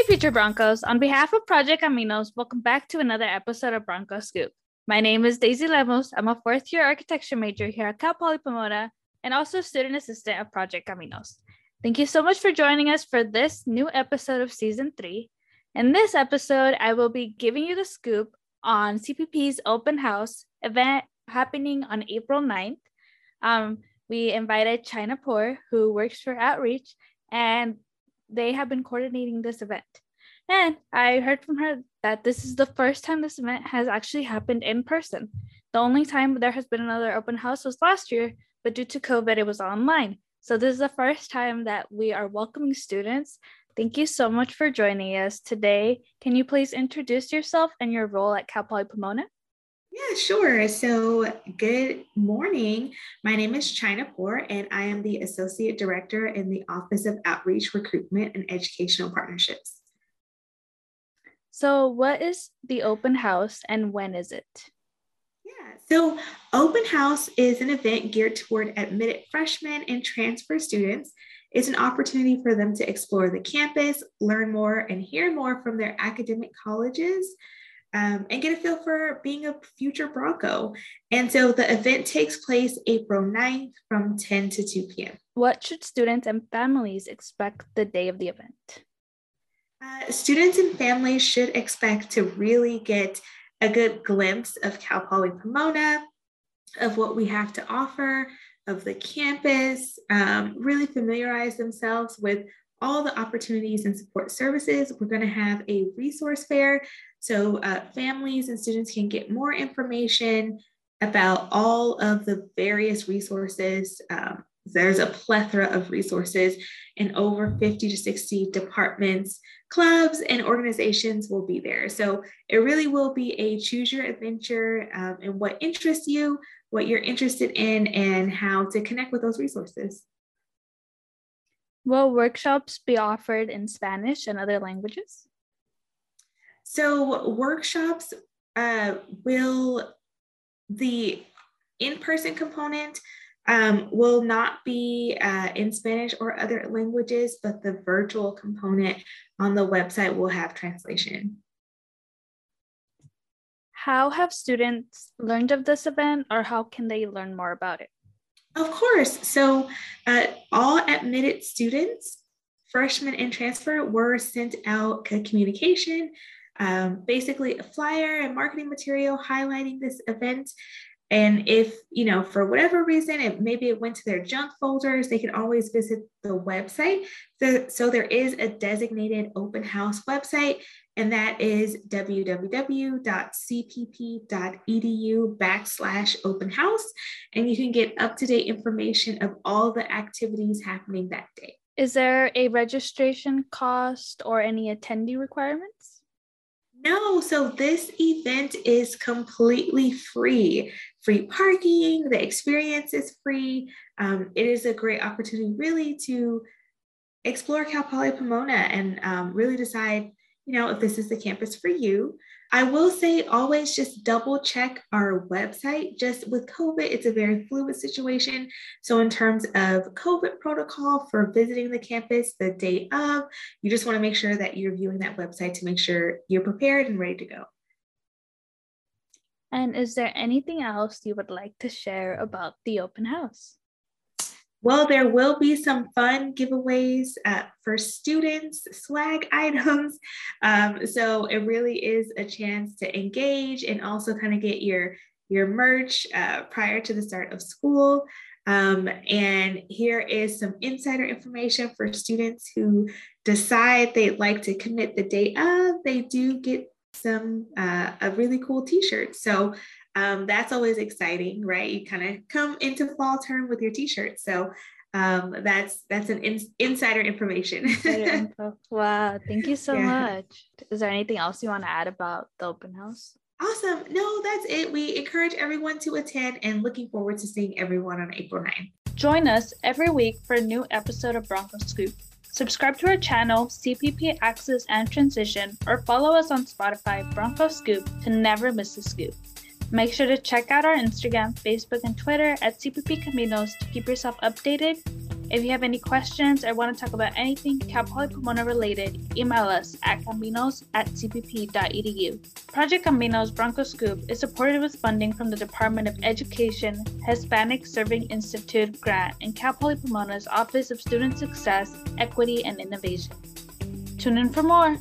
Hey, future Broncos. On behalf of Project Caminos, welcome back to another episode of Bronco Scoop. My name is Deicy Lemus. I'm a fourth-year architecture major here at Cal Poly Pomona and also student assistant at Project Caminos. Thank you so much for joining us for this new episode of Season 3. In this episode, I will be giving you the scoop on CPP's open house event happening on April 9th. We invited China Pour, who works for Outreach, and they have been coordinating this event. And I heard from her that this is the first time this event has actually happened in person. The only time there has been another open house was last year, but due to COVID, it was online. So this is the first time that we are welcoming students. Thank you so much for joining us today. Can you please introduce yourself and your role at Cal Poly Pomona? Yeah, sure. So good morning. My name is China Pour, and I am the Associate Director in the Office of Outreach, Recruitment, and Educational Partnerships. So what is the open house and when is it? Yeah, so open house is an event geared toward admitted freshmen and transfer students. It's an opportunity for them to explore the campus, learn more, and hear more from their academic colleges, and get a feel for being a future Bronco. And so the event takes place April 9th from 10 to 2 p.m. What should students and families expect the day of the event? Students and families should expect to really get a good glimpse of Cal Poly Pomona, of what we have to offer, of the campus, really familiarize themselves with all the opportunities and support services. We're going to have a resource fair so families and students can get more information about all of the various resources. There's a plethora of resources, and over 50 to 60 departments, clubs, and organizations will be there. So it really will be a choose your adventure and what interests you, what you're interested in, and how to connect with those resources. Will workshops be offered in Spanish and other languages? So workshops the in-person component will not be in Spanish or other languages, but the virtual component on the website will have translation. How have students learned of this event, or how can they learn more about it? Of course. So all admitted students, freshmen and transfer, were sent out a communication, basically a flyer and marketing material highlighting this event. And if, for whatever reason, maybe it went to their junk folders, they can always visit the website. So there is a designated open house website, and that is www.cpp.edu/open house. And you can get up-to-date information of all the activities happening that day. Is there a registration cost or any attendee requirements? No, so this event is completely free. Free parking, the experience is free. It is a great opportunity really to explore Cal Poly Pomona and really decide, if this is the campus for you. I will say always just double check our website. Just with COVID, it's a very fluid situation. So in terms of COVID protocol for visiting the campus the day of, you just want to make sure that you're viewing that website to make sure you're prepared and ready to go. And is there anything else you would like to share about the open house? Well, there will be some fun giveaways for students, swag items. So it really is a chance to engage and also kind of get your merch prior to the start of school. And here is some insider information for students who decide they'd like to commit the day of. They do get some a really cool t-shirt. So that's always exciting, right? You kind of come into fall term with your t-shirt. So that's an insider information. Wow, thank you so much. Is there anything else you want to add about the open house? Awesome. No, that's it. We encourage everyone to attend and looking forward to seeing everyone on April 9th. Join us every week for a new episode of Bronco Scoop. Subscribe to our channel, CPP Access and Transition, or follow us on Spotify, Bronco Scoop, to never miss a scoop. Make sure to check out our Instagram, Facebook, and Twitter at CPP Caminos to keep yourself updated If you have any questions or want to talk about anything Cal Poly Pomona related, email us at caminos@cpp.edu. Project Caminos Bronco Scoop is supported with funding from the Department of Education Hispanic Serving Institute grant and Cal Poly Pomona's Office of Student Success, Equity, and Innovation. Tune in for more.